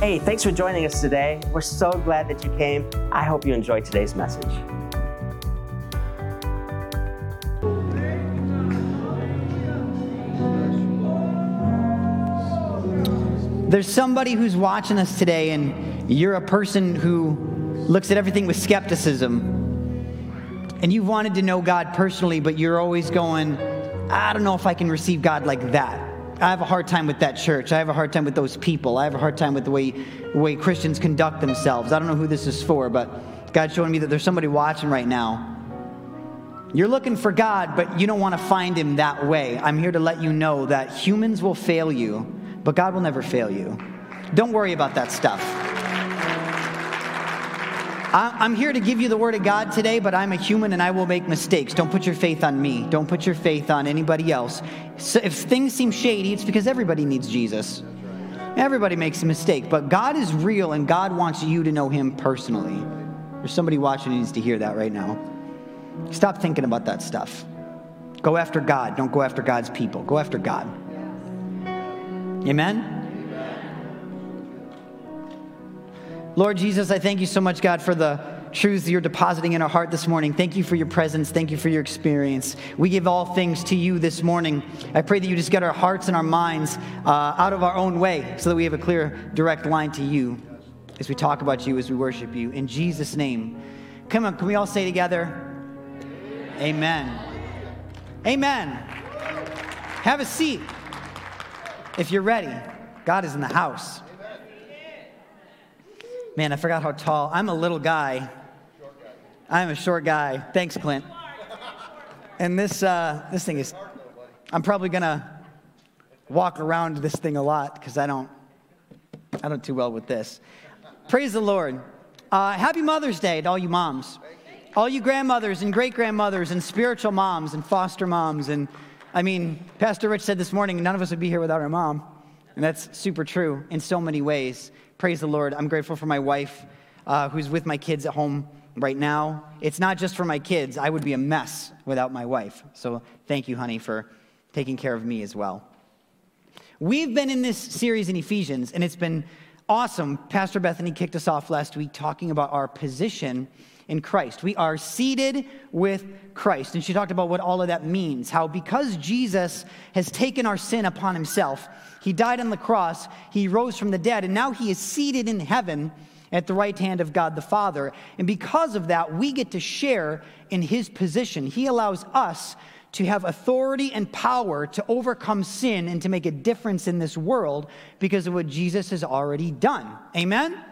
Hey, thanks for joining us today. We're so glad that you came. I hope you enjoyed today's message. There's somebody who's watching us today, and you're a person who looks at everything with skepticism, and you've wanted to know God personally, but you're always going, I don't know if I can receive God like that. I have a hard time with that church. I have a hard time with those people. I have a hard time with the way Christians conduct themselves. I don't know who this is for, but God's showing me that there's somebody watching right now. You're looking for God, but you don't want to find him that way. I'm here to let you know that humans will fail you, but God will never fail you. Don't worry about that stuff. I'm here to give you the word of God today, but I'm a human and I will make mistakes. Don't put your faith on me. Don't put your faith on anybody else. So if things seem shady, it's because everybody needs Jesus. Everybody makes a mistake, but God is real and God wants you to know him personally. There's somebody watching who needs to hear that right now. Stop thinking about that stuff. Go after God. Don't go after God's people. Go after God. Amen? Lord Jesus, I thank you so much, God, for the truths you're depositing in our heart this morning. Thank you for your presence. Thank you for your experience. We give all things to you this morning. I pray that you just get our hearts and our minds out of our own way so that we have a clear, direct line to you as we talk about you, as we worship you. In Jesus' name. Come on, can we all say together? Amen. Amen. Have a seat if you're ready. God is in the house. Man, I forgot how tall. I'm a little guy. I'm a short guy. Thanks, Clint. And this thing is, I'm probably going to walk around this thing a lot because I don't do well with this. Praise the Lord. Happy Mother's Day to all you moms, all you grandmothers and great-grandmothers and spiritual moms and foster moms. And I mean, Pastor Rich said this morning, none of us would be here without our mom. And that's super true in so many ways. Praise the Lord. I'm grateful for my wife who's with my kids at home right now. It's not just for my kids. I would be a mess without my wife. So thank you, honey, for taking care of me as well. We've been in this series in Ephesians, and it's been awesome. Pastor Bethany kicked us off last week talking about our position in Christ. We are seated with Christ. And she talked about what all of that means, how because Jesus has taken our sin upon himself, he died on the cross, he rose from the dead, and now he is seated in heaven at the right hand of God the Father. And because of that, we get to share in his position. He allows us to have authority and power to overcome sin and to make a difference in this world because of what Jesus has already done. Amen?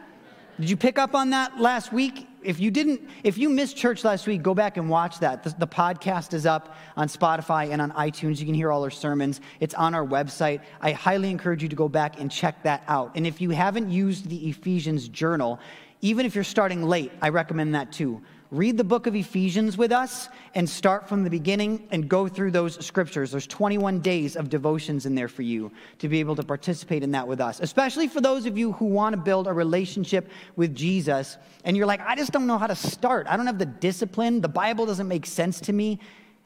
Did you pick up on that last week? If you didn't, if you missed church last week, go back and watch that. The podcast is up on Spotify and on iTunes. You can hear all our sermons. It's on our website. I highly encourage you to go back and check that out. And if you haven't used the Ephesians journal, even if you're starting late, I recommend that too. Read the book of Ephesians with us and start from the beginning and go through those scriptures. There's 21 days of devotions in there for you to be able to participate in that with us, especially for those of you who want to build a relationship with Jesus and you're like, I just don't know how to start. I don't have the discipline. The Bible doesn't make sense to me.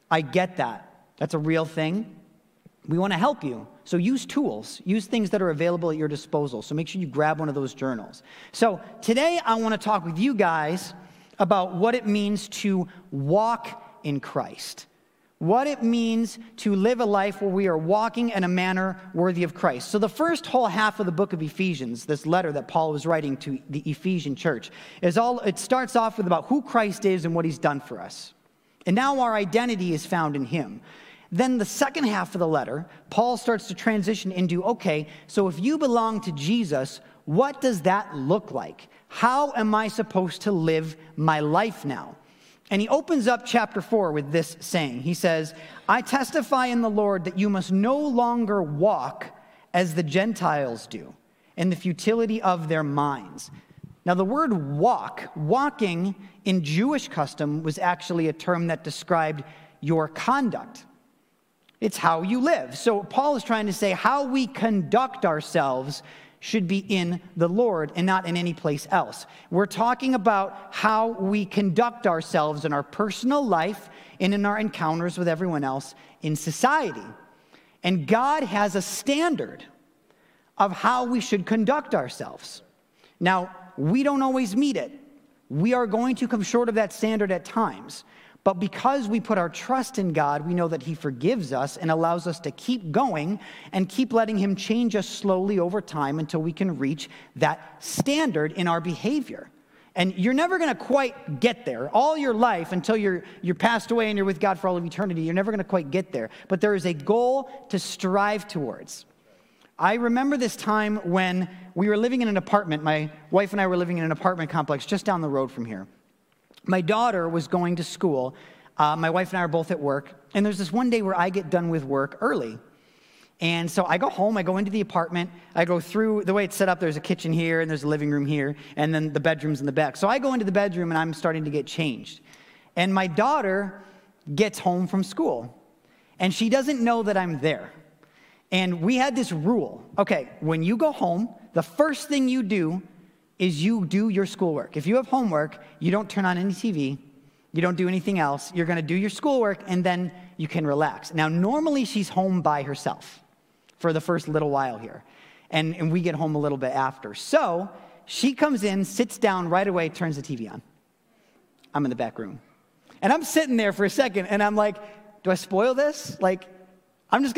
I get that. That's a real thing. We want to help you. So use tools, use things that are available at your disposal. So make sure you grab one of those journals. So today I want to talk with you guys about what it means to walk in Christ. What it means to live a life where we are walking in a manner worthy of Christ. So the first whole half of the book of Ephesians, this letter that Paul was writing to the Ephesian church, it starts off with about who Christ is and what he's done for us. And now our identity is found in him. Then the second half of the letter, Paul starts to transition into, okay, so if you belong to Jesus, what does that look like? How am I supposed to live my life now? And he opens up chapter 4 with this saying. He says, I testify in the Lord that you must no longer walk as the Gentiles do in the futility of their minds. Now the word walking in Jewish custom was actually a term that described your conduct. It's how you live. So Paul is trying to say how we conduct ourselves should be in the Lord and not in any place else. We're talking about how we conduct ourselves in our personal life and in our encounters with everyone else in society. And God has a standard of how we should conduct ourselves. Now, we don't always meet it. We are going to come short of that standard at times. But because we put our trust in God, we know that he forgives us and allows us to keep going and keep letting him change us slowly over time until we can reach that standard in our behavior. And you're never going to quite get there all your life until you're passed away and you're with God for all of eternity. You're never going to quite get there. But there is a goal to strive towards. I remember this time when we were living in an apartment. My wife and I were living in an apartment complex just down the road from here. My daughter was going to school. My wife and I are both at work. And there's this one day where I get done with work early. And so I go home, I go into the apartment, I go through, the way it's set up, there's a kitchen here, and there's a living room here, and then the bedroom's in the back. So I go into the bedroom, and I'm starting to get changed. And my daughter gets home from school, and she doesn't know that I'm there. And we had this rule. Okay, when you go home, the first thing you do is you do your schoolwork. If you have homework, you don't turn on any TV, you don't do anything else. You're going to do your schoolwork, and then you can relax. Now, normally she's home by herself for the first little while here. And we get home a little bit after. So she comes in, sits down right away, turns the TV on. I'm in the back room. And I'm sitting there for a second, and I'm like, do I spoil this? Like, I'm just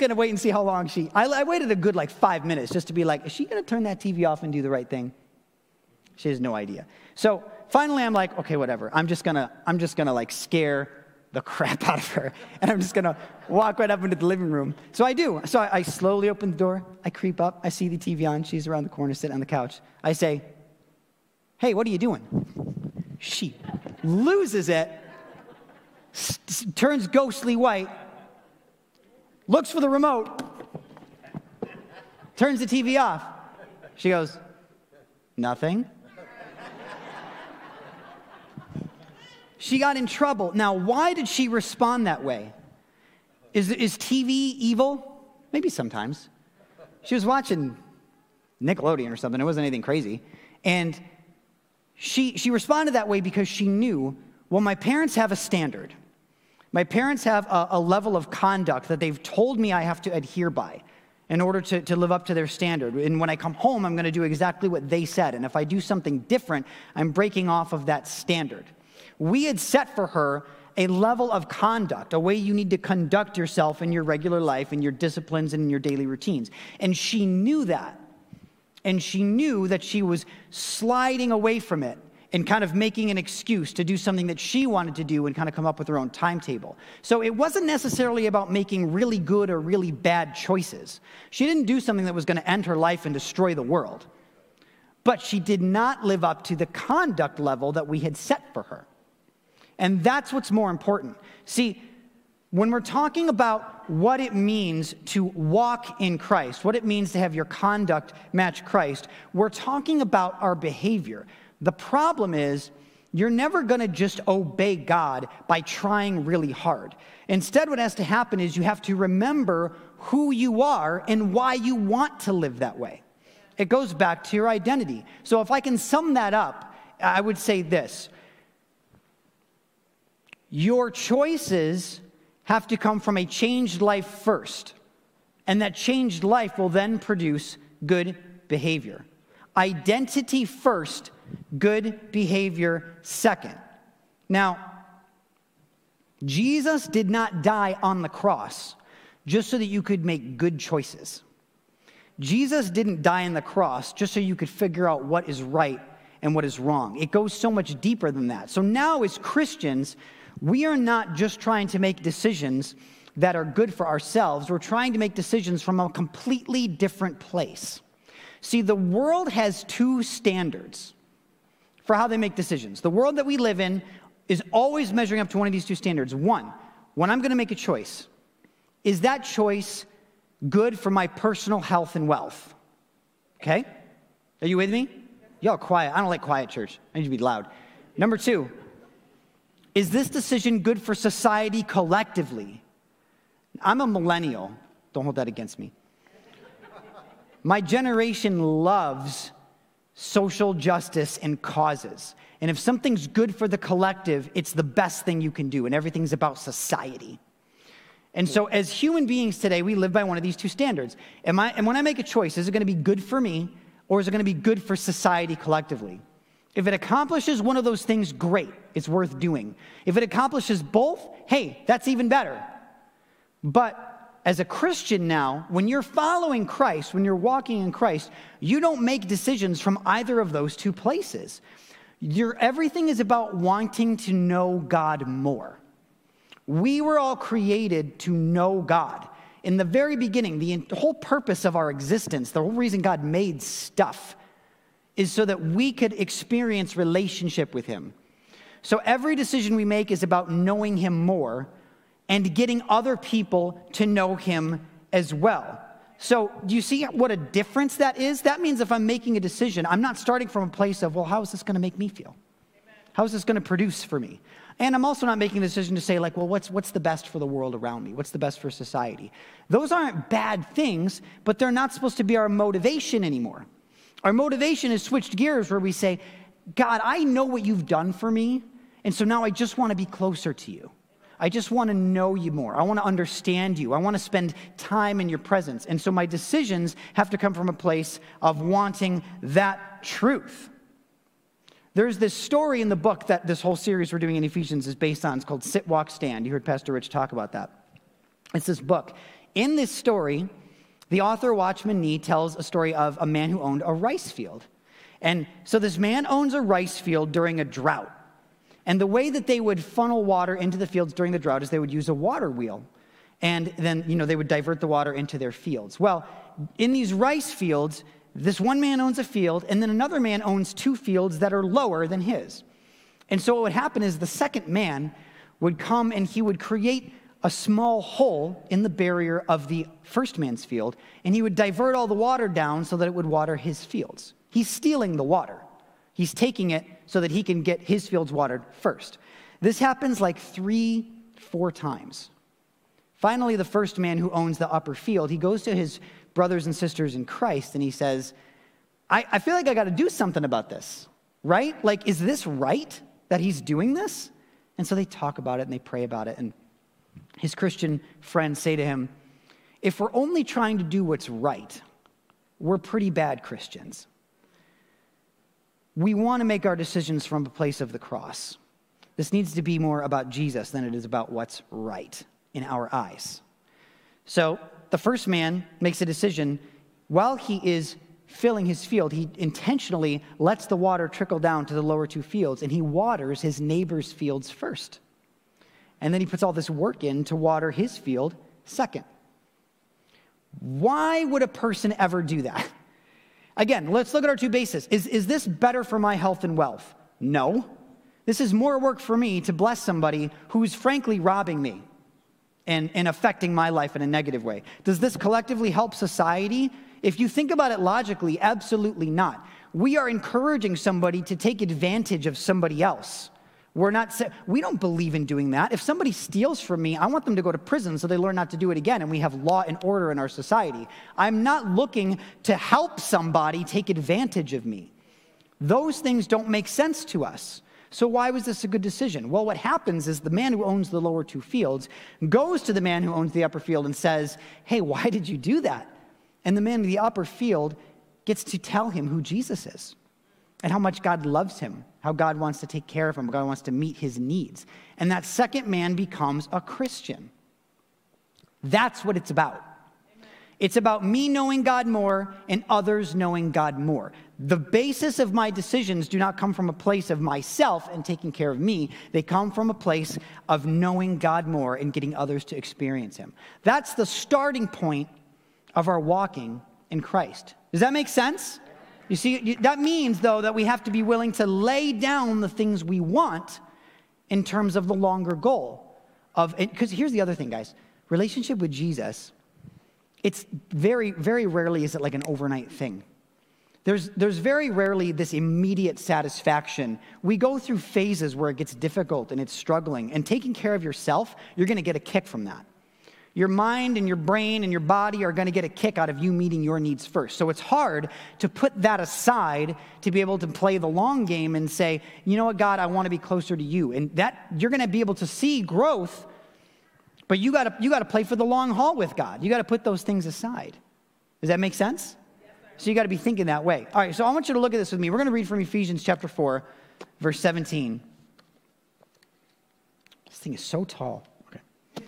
gonna wait and see how long she... I waited a good, 5 minutes just to be like, is she gonna turn that TV off and do the right thing? She has no idea. So finally I'm like, okay, whatever. I'm just gonna scare the crap out of her. And I'm just gonna walk right up into the living room. So I do. So I slowly open the door. I creep up. I see the TV on. She's around the corner, sitting on the couch. I say, hey, what are you doing? She loses it, turns ghostly white, looks for the remote, turns the TV off. She goes, nothing. She got in trouble. Now, why did she respond that way? Is TV evil? Maybe sometimes. She was watching Nickelodeon or something. It wasn't anything crazy. And she responded that way because she knew, well, my parents have a standard. My parents have a level of conduct that they've told me I have to adhere by in order to live up to their standard. And when I come home, I'm going to do exactly what they said. And if I do something different, I'm breaking off of that standard. We had set for her a level of conduct, a way you need to conduct yourself in your regular life, in your disciplines, and in your daily routines. And she knew that. And she knew that she was sliding away from it and kind of making an excuse to do something that she wanted to do and kind of come up with her own timetable. So it wasn't necessarily about making really good or really bad choices. She didn't do something that was going to end her life and destroy the world. But she did not live up to the conduct level that we had set for her. And that's what's more important. See, when we're talking about what it means to walk in Christ, what it means to have your conduct match Christ, we're talking about our behavior. The problem is, you're never going to just obey God by trying really hard. Instead, what has to happen is you have to remember who you are and why you want to live that way. It goes back to your identity. So if I can sum that up, I would say this. Your choices have to come from a changed life first, and that changed life will then produce good behavior. Identity first, good behavior second. Now, Jesus did not die on the cross just so that you could make good choices. Jesus didn't die on the cross just so you could figure out what is right and what is wrong. It goes so much deeper than that. So now as Christians, we are not just trying to make decisions that are good for ourselves. We're trying to make decisions from a completely different place. See, the world has two standards for how they make decisions. The world that we live in is always measuring up to one of these two standards. One, when I'm going to make a choice, is that choice good for my personal health and wealth? Okay? Are you with me? Y'all quiet. I don't like quiet church. I need to be loud. Number two, is this decision good for society collectively? I'm a millennial. Don't hold that against me. My generation loves social justice and causes. And if something's good for the collective, it's the best thing you can do. And everything's about society. And so as human beings today, we live by one of these two standards. And when I make a choice, is it going to be good for me or is it going to be good for society collectively? If it accomplishes one of those things, great, it's worth doing. If it accomplishes both, hey, that's even better. But as a Christian now, when you're following Christ, when you're walking in Christ, you don't make decisions from either of those two places. Everything is about wanting to know God more. We were all created to know God. In the very beginning, the whole purpose of our existence, the whole reason God made stuff, is so that we could experience relationship with him. So every decision we make is about knowing him more and getting other people to know him as well. So do you see what a difference that is? That means if I'm making a decision, I'm not starting from a place of, well, how is this going to make me feel? How is this going to produce for me? And I'm also not making a decision to say, like, well, what's the best for the world around me? What's the best for society? Those aren't bad things, but they're not supposed to be our motivation anymore. Our motivation is switched gears where we say, God, I know what you've done for me, and so now I just want to be closer to you. I just want to know you more. I want to understand you. I want to spend time in your presence. And so my decisions have to come from a place of wanting that truth. There's this story in the book that this whole series we're doing in Ephesians is based on. It's called Sit, Walk, Stand. You heard Pastor Rich talk about that. It's this book. In this story, the author Watchman Nee tells a story of a man who owned a rice field. And so this man owns a rice field during a drought. And the way that they would funnel water into the fields during the drought is they would use a water wheel. And then, they would divert the water into their fields. Well, in these rice fields, this one man owns a field, and then another man owns two fields that are lower than his. And so what would happen is the second man would come and he would create a small hole in the barrier of the first man's field, and he would divert all the water down so that it would water his fields. He's stealing the water. He's taking it so that he can get his fields watered first. This happens like 3-4 times. Finally, the first man who owns the upper field, he goes to his brothers and sisters in Christ and he says, I feel like I got to do something about this, right? Like, is this right that he's doing this? And so they talk about it and they pray about it. And his Christian friends say to him, if we're only trying to do what's right, we're pretty bad Christians. We want to make our decisions from a place of the cross. This needs to be more about Jesus than it is about what's right in our eyes. So the first man makes a decision. While he is filling his field, he intentionally lets the water trickle down to the lower two fields, and he waters his neighbor's fields first. And then he puts all this work in to water his field second. Why would a person ever do that? Again, let's look at our two bases. Is this better for my health and wealth? No. This is more work for me to bless somebody who's frankly robbing me and affecting my life in a negative way. Does this collectively help society? If you think about it logically, absolutely not. We are encouraging somebody to take advantage of somebody else. We don't believe in doing that. If somebody steals from me, I want them to go to prison so they learn not to do it again, and we have law and order in our society. I'm not looking to help somebody take advantage of me. Those things don't make sense to us. So why was this a good decision? Well, what happens is the man who owns the lower two fields goes to the man who owns the upper field and says, hey, why did you do that? And the man in the upper field gets to tell him who Jesus is and how much God loves him, how God wants to take care of him, God wants to meet his needs. And that second man becomes a Christian. That's what it's about. Amen. It's about me knowing God more and others knowing God more. The basis of my decisions do not come from a place of myself and taking care of me. They come from a place of knowing God more and getting others to experience him. That's the starting point of our walking in Christ. Does that make sense? You see, that means, though, that we have to be willing to lay down the things we want in terms of the longer goal. Because here's the other thing, guys. Relationship with Jesus, it's very, very rarely is it like an overnight thing. There's very rarely this immediate satisfaction. We go through phases where it gets difficult and it's struggling. And taking care of yourself, you're going to get a kick from that. Your mind and your brain and your body are going to get a kick out of you meeting your needs first. So it's hard to put that aside to be able to play the long game and say, you know what, God, I want to be closer to you. And that you're going to be able to see growth, but you got to play for the long haul with God. You got to put those things aside. Does that make sense? Yes, So you got to be thinking that way. All right, so I want you to look at this with me. We're going to read from Ephesians chapter 4, verse 17. This thing is so tall. Okay.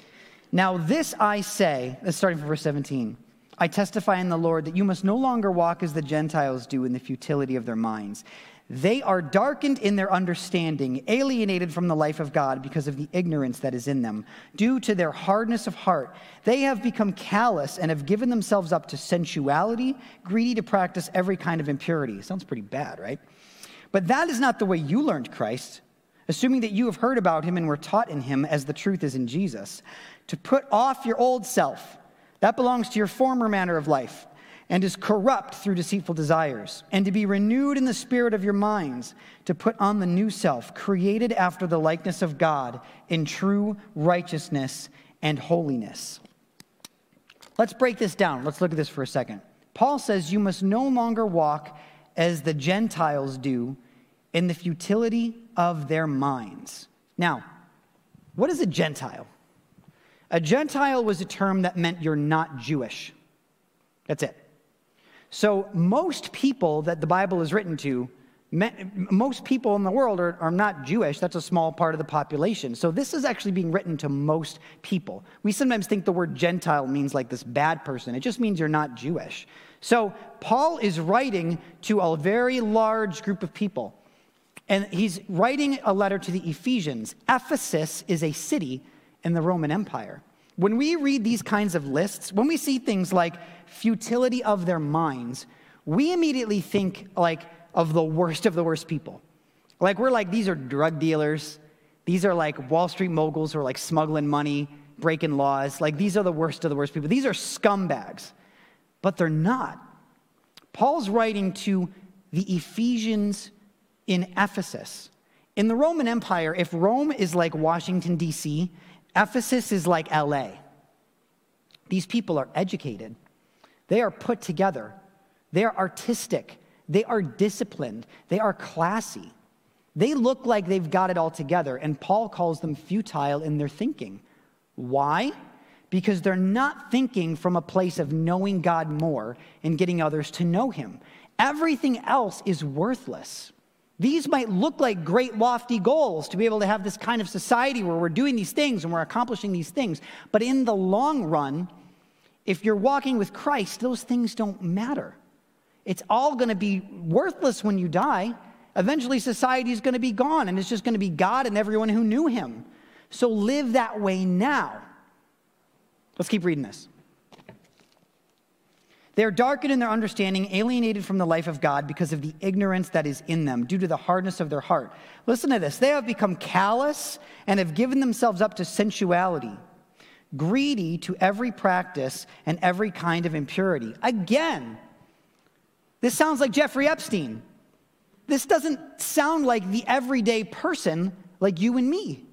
Now this I say, that's starting from verse 17. I testify in the Lord that you must no longer walk as the Gentiles do in the futility of their minds. They are darkened in their understanding, alienated from the life of God because of the ignorance that is in them. Due to their hardness of heart, they have become callous and have given themselves up to sensuality, greedy to practice every kind of impurity. Sounds pretty bad, right? But that is not the way you learned Christ, assuming that you have heard about him and were taught in him as the truth is in Jesus, to put off your old self. That belongs to your former manner of life and is corrupt through deceitful desires, and to be renewed in the spirit of your minds, to put on the new self, created after the likeness of God in true righteousness and holiness. Let's break this down. Let's look at this for a second. Paul says you must no longer walk as the Gentiles do in the futility of their minds. Now, what is a Gentile? A Gentile was a term that meant you're not Jewish. That's it. So most people that the Bible is written to, most people in the world are not Jewish. That's a small part of the population. So this is actually being written to most people. We sometimes think the word Gentile means like this bad person. It just means you're not Jewish. So Paul is writing to a very large group of people. And he's writing a letter to the Ephesians. Ephesus is a city in the Roman Empire. When we read these kinds of lists, when we see things like futility of their minds, we immediately think like of the worst people. Like we're like, these are drug dealers. These are like Wall Street moguls who are like smuggling money, breaking laws. Like these are the worst people. These are scumbags, but they're not. Paul's writing to the Ephesians in Ephesus. In the Roman Empire, if Rome is like Washington, D.C., Ephesus is like LA. These people are educated. They are put together. They are artistic. They are disciplined. They are classy. They look like they've got it all together, and Paul calls them futile in their thinking. Why? Because they're not thinking from a place of knowing God more and getting others to know him. Everything else is worthless. These might look like great lofty goals to be able to have this kind of society where we're doing these things and we're accomplishing these things. But in the long run, if you're walking with Christ, those things don't matter. It's all going to be worthless when you die. Eventually society's going to be gone and it's just going to be God and everyone who knew him. So live that way now. Let's keep reading this. They are darkened in their understanding, alienated from the life of God because of the ignorance that is in them due to the hardness of their heart. Listen to this. They have become callous and have given themselves up to sensuality, greedy to every practice and every kind of impurity. Again, this sounds like Jeffrey Epstein. This doesn't sound like the everyday person like you and me.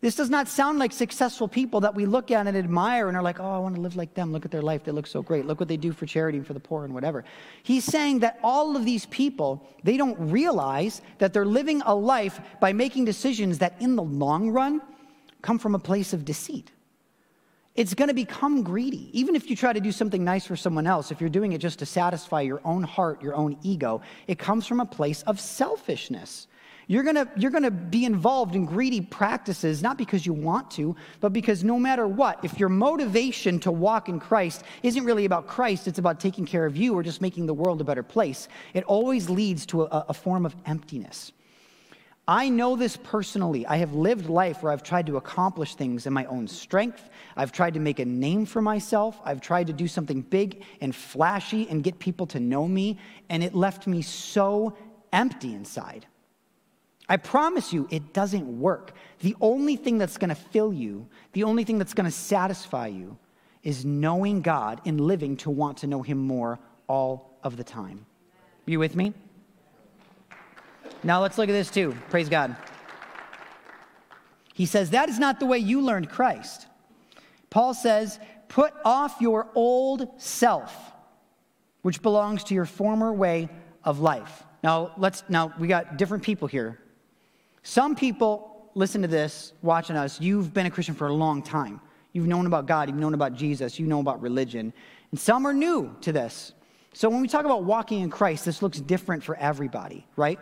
This does not sound like successful people that we look at and admire and are like, oh, I want to live like them. Look at their life. They look so great. Look what they do for charity and for the poor and whatever. He's saying that all of these people, they don't realize that they're living a life by making decisions that in the long run come from a place of deceit. It's going to become greedy. Even if you try to do something nice for someone else, if you're doing it just to satisfy your own heart, your own ego, it comes from a place of selfishness. You're gonna be involved in greedy practices, not because you want to, but because no matter what, if your motivation to walk in Christ isn't really about Christ, it's about taking care of you or just making the world a better place, it always leads to a form of emptiness. I know this personally. I have lived life where I've tried to accomplish things in my own strength. I've tried to make a name for myself. I've tried to do something big and flashy and get people to know me, and it left me so empty inside. I promise you, it doesn't work. The only thing that's going to fill you, the only thing that's going to satisfy you is knowing God and living to want to know him more all of the time. Are you with me? Now let's look at this too. Praise God. He says, that is not the way you learned Christ. Paul says, put off your old self, which belongs to your former way of life. Now we got different people here. Some people, listen to this, watching us, you've been a Christian for a long time. You've known about God, you've known about Jesus, you know about religion. And some are new to this. So when we talk about walking in Christ, this looks different for everybody, right?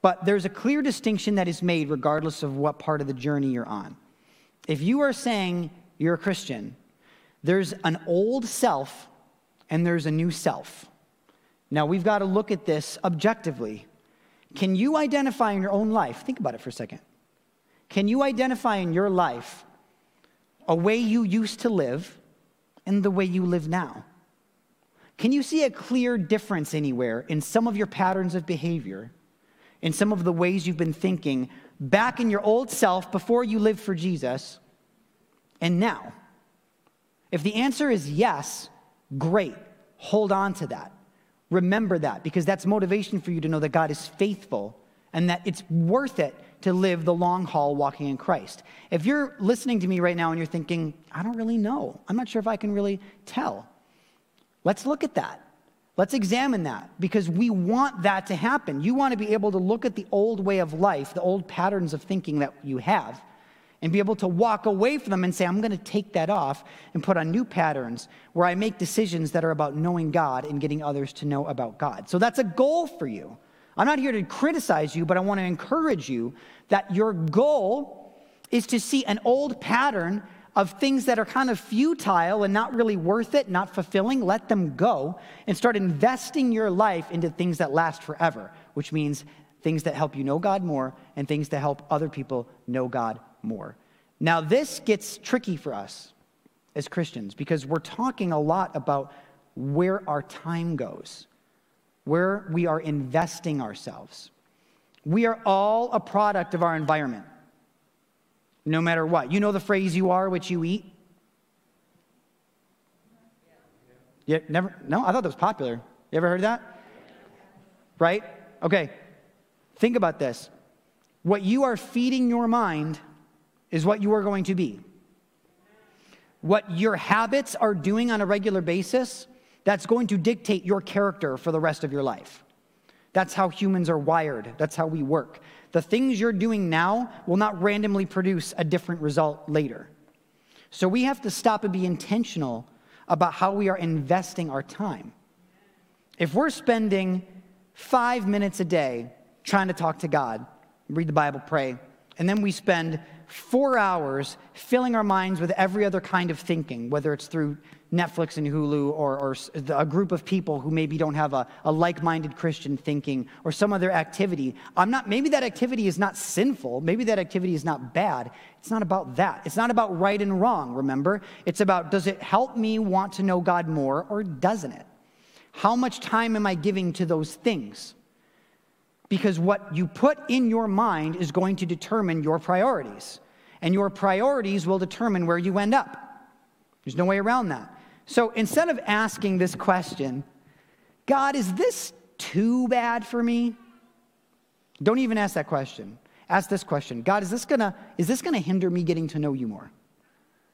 But there's a clear distinction that is made regardless of what part of the journey you're on. If you are saying you're a Christian, there's an old self and there's a new self. Now, we've got to look at this objectively. Can you identify in your own life, think about it for a second, can you identify in your life a way you used to live and the way you live now? Can you see a clear difference anywhere in some of your patterns of behavior, in some of the ways you've been thinking back in your old self before you lived for Jesus and now? If the answer is yes, great. Hold on to that. Remember that, because that's motivation for you to know that God is faithful and that it's worth it to live the long haul walking in Christ. If you're listening to me right now and you're thinking, I don't really know, I'm not sure if I can really tell, let's look at that. Let's examine that, because we want that to happen. You want to be able to look at the old way of life, the old patterns of thinking that you have, and be able to walk away from them and say, I'm going to take that off and put on new patterns where I make decisions that are about knowing God and getting others to know about God. So that's a goal for you. I'm not here to criticize you, but I want to encourage you that your goal is to see an old pattern of things that are kind of futile and not really worth it, not fulfilling. Let them go and start investing your life into things that last forever, which means things that help you know God more and things that help other people know God more. Now, this gets tricky for us as Christians because we're talking a lot about where our time goes, where we are investing ourselves. We are all a product of our environment, no matter what. You know the phrase, you are what you eat? Yeah, never? No, I thought that was popular. You ever heard that? Right? Okay. Think about this. What you are feeding your mind is what you are going to be. What your habits are doing on a regular basis, that's going to dictate your character for the rest of your life. That's how humans are wired. That's how we work. The things you're doing now will not randomly produce a different result later. So we have to stop and be intentional about how we are investing our time. If we're spending 5 minutes a day trying to talk to God, read the Bible, pray, and then we spend 4 hours filling our minds with every other kind of thinking, whether it's through Netflix and Hulu or a group of people who maybe don't have a like-minded Christian thinking or some other activity. Maybe that activity is not sinful. Maybe that activity is not bad. It's not about that. It's not about right and wrong, remember? It's about, does it help me want to know God more or doesn't it? How much time am I giving to those things? Because what you put in your mind is going to determine your priorities. And your priorities will determine where you end up. There's no way around that. So instead of asking this question, God, is this too bad for me? Don't even ask that question. Ask this question. God, is this gonna hinder me getting to know you more?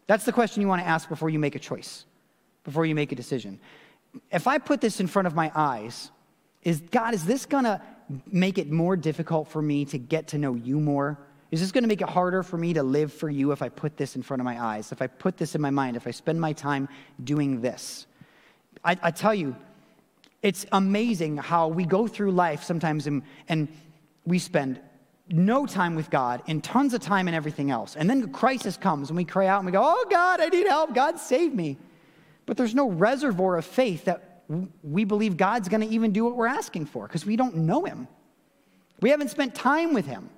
That's the question you want to ask before you make a choice, before you make a decision. If I put this in front of my eyes, God, is this gonna make it more difficult for me to get to know you more? Is this going to make it harder for me to live for you if I put this in front of my eyes, if I put this in my mind, if I spend my time doing this? I tell you, it's amazing how we go through life sometimes and we spend no time with God and tons of time in everything else. And then the crisis comes and we cry out and we go, oh God, I need help. God, save me. But there's no reservoir of faith that we believe God's going to even do what we're asking for because we don't know him. We haven't spent time with him.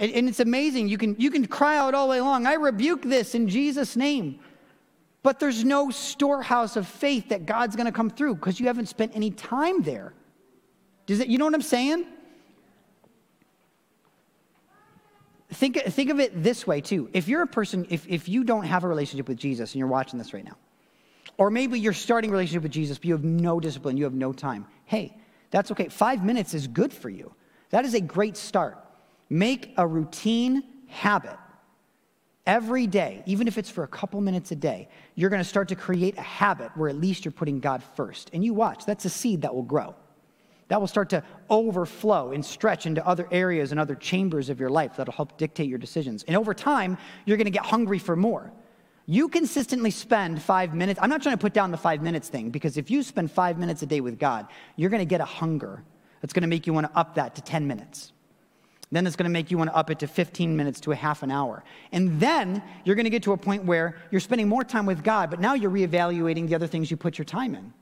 And it's amazing. You can cry out all day long, I rebuke this in Jesus' name. But there's no storehouse of faith that God's going to come through because you haven't spent any time there. You know what I'm saying? Think of it this way too. If you're a person, if you don't have a relationship with Jesus and you're watching this right now, or maybe you're starting a relationship with Jesus, but you have no discipline, you have no time. Hey, that's okay. 5 minutes is good for you. That is a great start. Make a routine habit every day, even if it's for a couple minutes a day. You're going to start to create a habit where at least you're putting God first. And you watch, that's a seed that will grow. That will start to overflow and stretch into other areas and other chambers of your life that'll help dictate your decisions. And over time, you're going to get hungry for more. you consistently spend 5 minutes. I'm not trying to put down the 5 minutes thing, because if you spend 5 minutes a day with God, you're going to get a hunger that's going to make you want to up that to 10 minutes. Then it's going to make you want to up it to 15 minutes to a half an hour. And then you're going to get to a point where you're spending more time with God, but now you're reevaluating the other things you put your time in.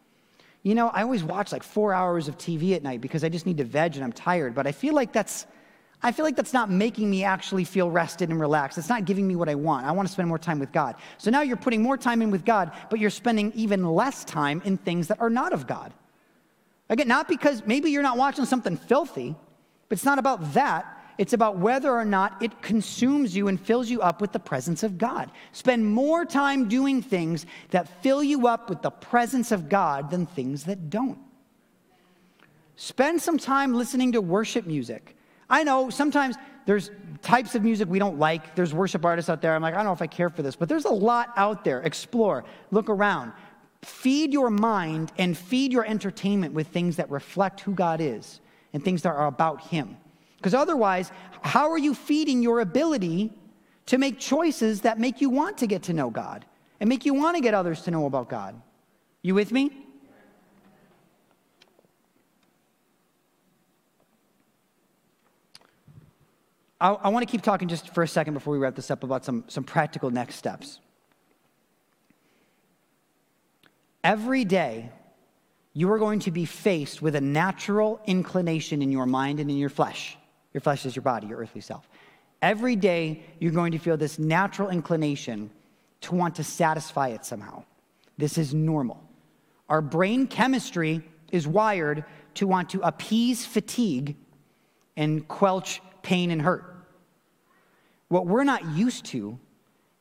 You know, I always watch like 4 hours of TV at night because I just need to veg and I'm tired, but I feel like that's not making me actually feel rested and relaxed. It's not giving me what I want. I want to spend more time with God. So now you're putting more time in with God, but you're spending even less time in things that are not of God. Again, not because maybe you're not watching something filthy, but it's not about that. It's about whether or not it consumes you and fills you up with the presence of God. Spend more time doing things that fill you up with the presence of God than things that don't. Spend some time listening to worship music. I know sometimes there's types of music we don't like. There's worship artists out there. I'm like, I don't know if I care for this, but there's a lot out there. Explore, look around, feed your mind and feed your entertainment with things that reflect who God is and things that are about Him. Because otherwise, how are you feeding your ability to make choices that make you want to get to know God and make you want to get others to know about God? You with me? I want to keep talking just for a second before we wrap this up about some practical next steps. Every day, you are going to be faced with a natural inclination in your mind and in your flesh. Your flesh is your body, your earthly self. Every day, you're going to feel this natural inclination to want to satisfy it somehow. This is normal. Our brain chemistry is wired to want to appease fatigue and quell pain and hurt. What we're not used to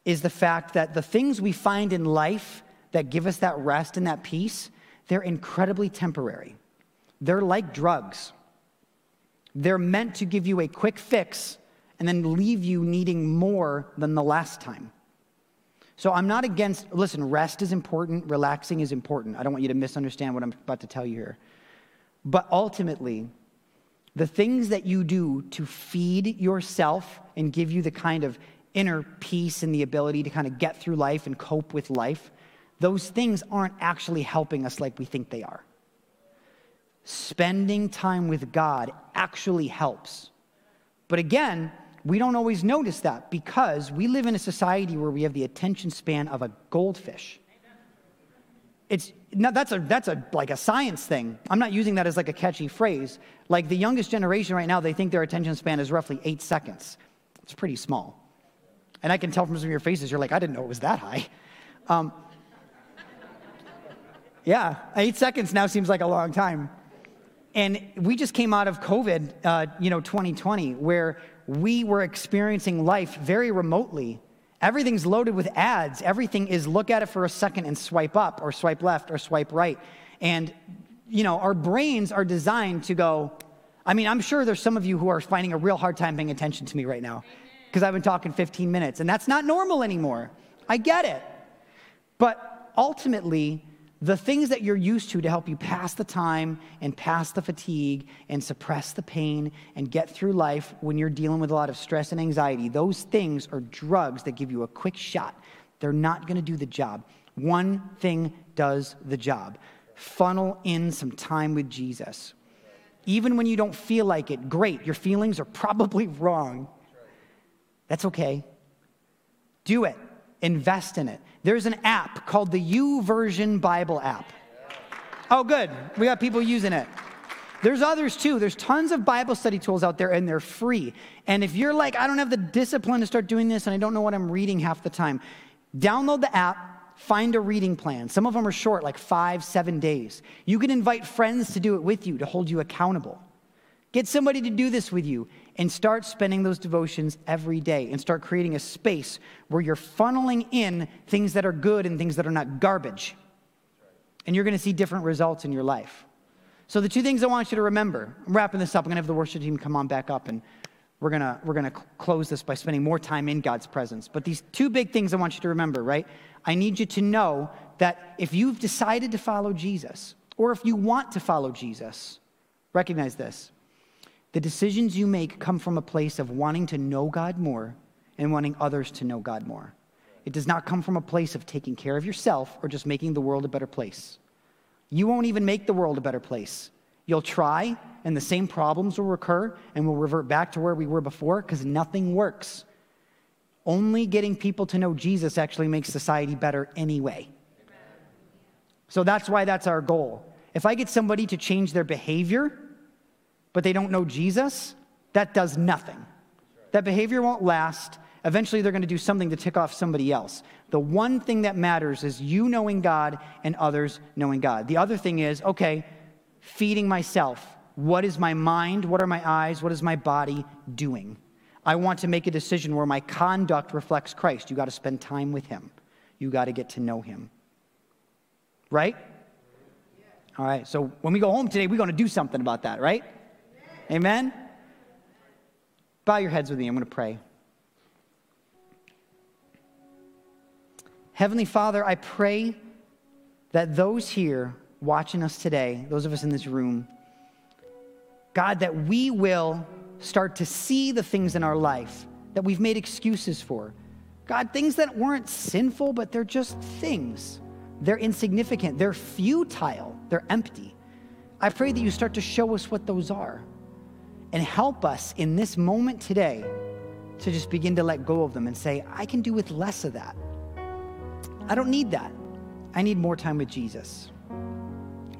is the fact that the things we find in life that give us that rest and that peace, they're incredibly temporary. They're like drugs. They're meant to give you a quick fix and then leave you needing more than the last time. So I'm not against, listen, rest is important, relaxing is important. I don't want you to misunderstand what I'm about to tell you here. But ultimately, the things that you do to feed yourself and give you the kind of inner peace and the ability to kind of get through life and cope with life, those things aren't actually helping us like we think they are. Spending time with God actually helps. But again, we don't always notice that because we live in a society where we have the attention span of a goldfish. That's like a science thing. I'm not using that as like a catchy phrase. Like the youngest generation right now, they think their attention span is roughly 8 seconds. It's pretty small. And I can tell from some of your faces, you're like, I didn't know it was that high. Yeah, 8 seconds now seems like a long time. And we just came out of COVID, 2020, where we were experiencing life very remotely. Everything's loaded with ads. Everything is look at it for a second and swipe up or swipe left or swipe right. And, you know, our brains are designed to go, I mean, I'm sure there's some of you who are finding a real hard time paying attention to me right now because I've been talking 15 minutes and that's not normal anymore. I get it. But ultimately, the things that you're used to help you pass the time and pass the fatigue and suppress the pain and get through life when you're dealing with a lot of stress and anxiety, those things are drugs that give you a quick shot. They're not going to do the job. One thing does the job. Funnel in some time with Jesus. Even when you don't feel like it, great. Your feelings are probably wrong. That's okay. Do it. Invest in it. There's an app called the YouVersion Bible app. Oh, good. We got people using it. There's others too. There's tons of Bible study tools out there and they're free. And if you're like, I don't have the discipline to start doing this and I don't know what I'm reading half the time, download the app, find a reading plan. Some of them are short, like 5-7 days. You can invite friends to do it with you, to hold you accountable. Get somebody to do this with you and start spending those devotions every day and start creating a space where you're funneling in things that are good and things that are not garbage. And you're going to see different results in your life. So the two things I want you to remember, I'm wrapping this up. I'm going to have the worship team come on back up and we're going to close this by spending more time in God's presence. But these two big things I want you to remember, right? I need you to know that if you've decided to follow Jesus or if you want to follow Jesus, recognize this. The decisions you make come from a place of wanting to know God more and wanting others to know God more. It does not come from a place of taking care of yourself or just making the world a better place. You won't even make the world a better place. You'll try, and the same problems will recur, and we'll revert back to where we were before because nothing works. Only getting people to know Jesus actually makes society better anyway. So that's why that's our goal. If I get somebody to change their behavior, but they don't know Jesus, that does nothing. That behavior won't last. Eventually, they're going to do something to tick off somebody else. The one thing that matters is you knowing God and others knowing God. The other thing is, okay, feeding myself. What is my mind? What are my eyes? What is my body doing? I want to make a decision where my conduct reflects Christ. You got to spend time with him. You got to get to know him. Right? All right. So when we go home today, we're going to do something about that, right? Amen? Bow your heads with me. I'm going to pray. Heavenly Father, I pray that those here watching us today, those of us in this room, God, that we will start to see the things in our life that we've made excuses for. God, things that weren't sinful, but they're just things. They're insignificant. They're futile. They're empty. I pray that you start to show us what those are and help us in this moment today to just begin to let go of them and say, I can do with less of that. I don't need that. I need more time with Jesus.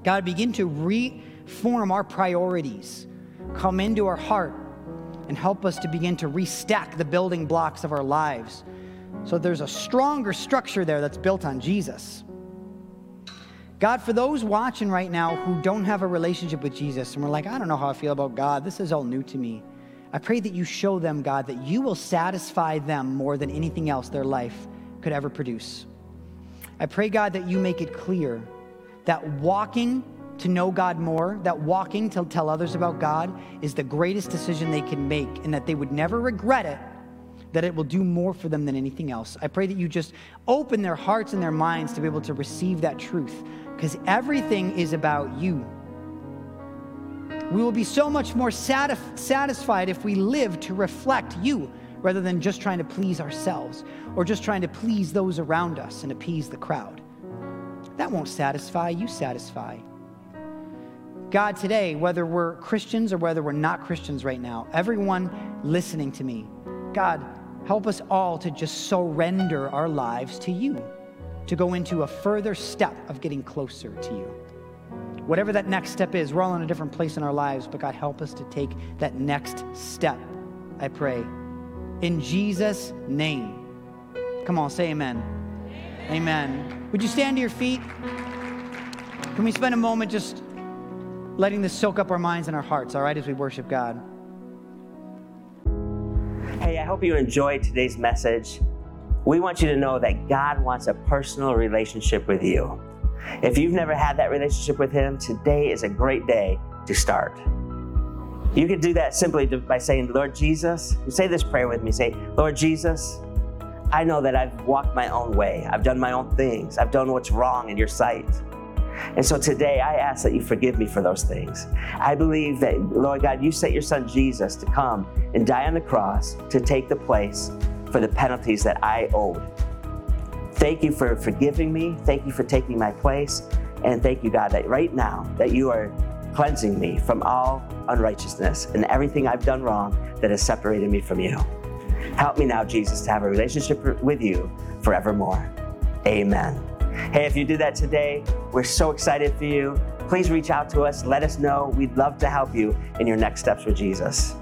God, begin to reform our priorities. Come into our heart and help us to begin to restack the building blocks of our lives so there's a stronger structure there that's built on Jesus. God, for those watching right now who don't have a relationship with Jesus and we're like, I don't know how I feel about God. This is all new to me. I pray that you show them, God, that you will satisfy them more than anything else their life could ever produce. I pray, God, that you make it clear that walking to know God more, that walking to tell others about God is the greatest decision they can make and that they would never regret it, that it will do more for them than anything else. I pray that you just open their hearts and their minds to be able to receive that truth because everything is about you. We will be so much more satisfied if we live to reflect you rather than just trying to please ourselves or just trying to please those around us and appease the crowd. That won't satisfy. You satisfy. God, today, whether we're Christians or whether we're not Christians right now, everyone listening to me, God, help us all to just surrender our lives to you, to go into a further step of getting closer to you. Whatever that next step is, we're all in a different place in our lives, but God, help us to take that next step, I pray. In Jesus' name. Come on, say amen. Amen. Would you stand to your feet? Can we spend a moment just letting this soak up our minds and our hearts, all right, as we worship God? Hey, I hope you enjoyed today's message. We want you to know that God wants a personal relationship with you. If you've never had that relationship with him, today is a great day to start. You can do that simply by saying, Lord Jesus, say this prayer with me. Say, Lord Jesus, I know that I've walked my own way. I've done my own things. I've done what's wrong in your sight. And so today I ask that you forgive me for those things. I believe that, Lord God, you sent your son Jesus to come and die on the cross to take the place for the penalties that I owed. Thank you for forgiving me. Thank you for taking my place. And thank you, God, that right now that you are cleansing me from all unrighteousness and everything I've done wrong that has separated me from you. Help me now, Jesus, to have a relationship with you forevermore. Amen. Hey, if you do that today, we're so excited for you. Please reach out to us. Let us know. We'd love to help you in your next steps with Jesus.